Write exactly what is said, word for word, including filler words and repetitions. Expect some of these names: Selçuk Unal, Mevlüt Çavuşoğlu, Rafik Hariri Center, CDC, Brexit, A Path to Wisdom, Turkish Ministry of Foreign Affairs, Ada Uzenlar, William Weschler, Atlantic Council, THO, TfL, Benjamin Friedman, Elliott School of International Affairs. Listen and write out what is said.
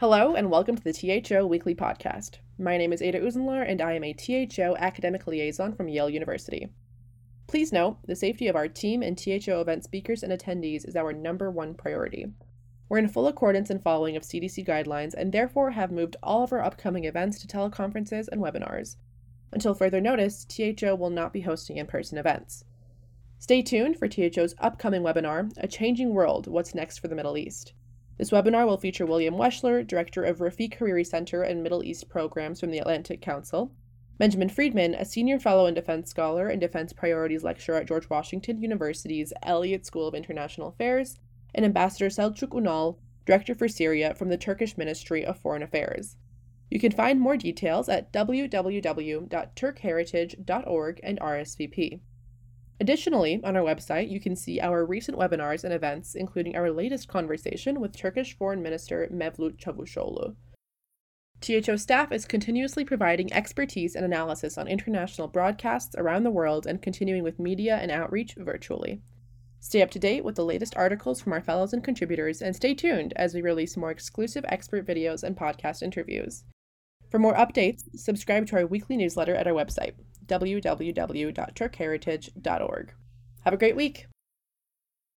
Hello and welcome to the T H O Weekly Podcast. My name is Ada Uzenlar and I am a T H O Academic Liaison from Yale University. Please note, the safety of our team and T H O event speakers and attendees is our number one priority. We're in full accordance and following of C D C guidelines and therefore have moved all of our upcoming events to teleconferences and webinars. Until further notice, T H O will not be hosting in-person events. Stay tuned for T H O's upcoming webinar, A Changing World, What's Next for the Middle East? This webinar will feature William Weschler, Director of Rafik Hariri Center and Middle East Programs from the Atlantic Council, Benjamin Friedman, a Senior Fellow and Defense Scholar and Defense Priorities Lecturer at George Washington University's Elliott School of International Affairs, and Ambassador Selçuk Unal, Director for Syria from the Turkish Ministry of Foreign Affairs. You can find more details at w w w dot turk heritage dot org and R S V P. Additionally, on our website, you can see our recent webinars and events, including our latest conversation with Turkish Foreign Minister Mevlüt Çavuşoğlu. T H O staff is continuously providing expertise and analysis on international broadcasts around the world and continuing with media and outreach virtually. Stay up to date with the latest articles from our fellows and contributors, and stay tuned as we release more exclusive expert videos and podcast interviews. For more updates, subscribe to our weekly newsletter at our website, w w w dot turk heritage dot org. Have a great week!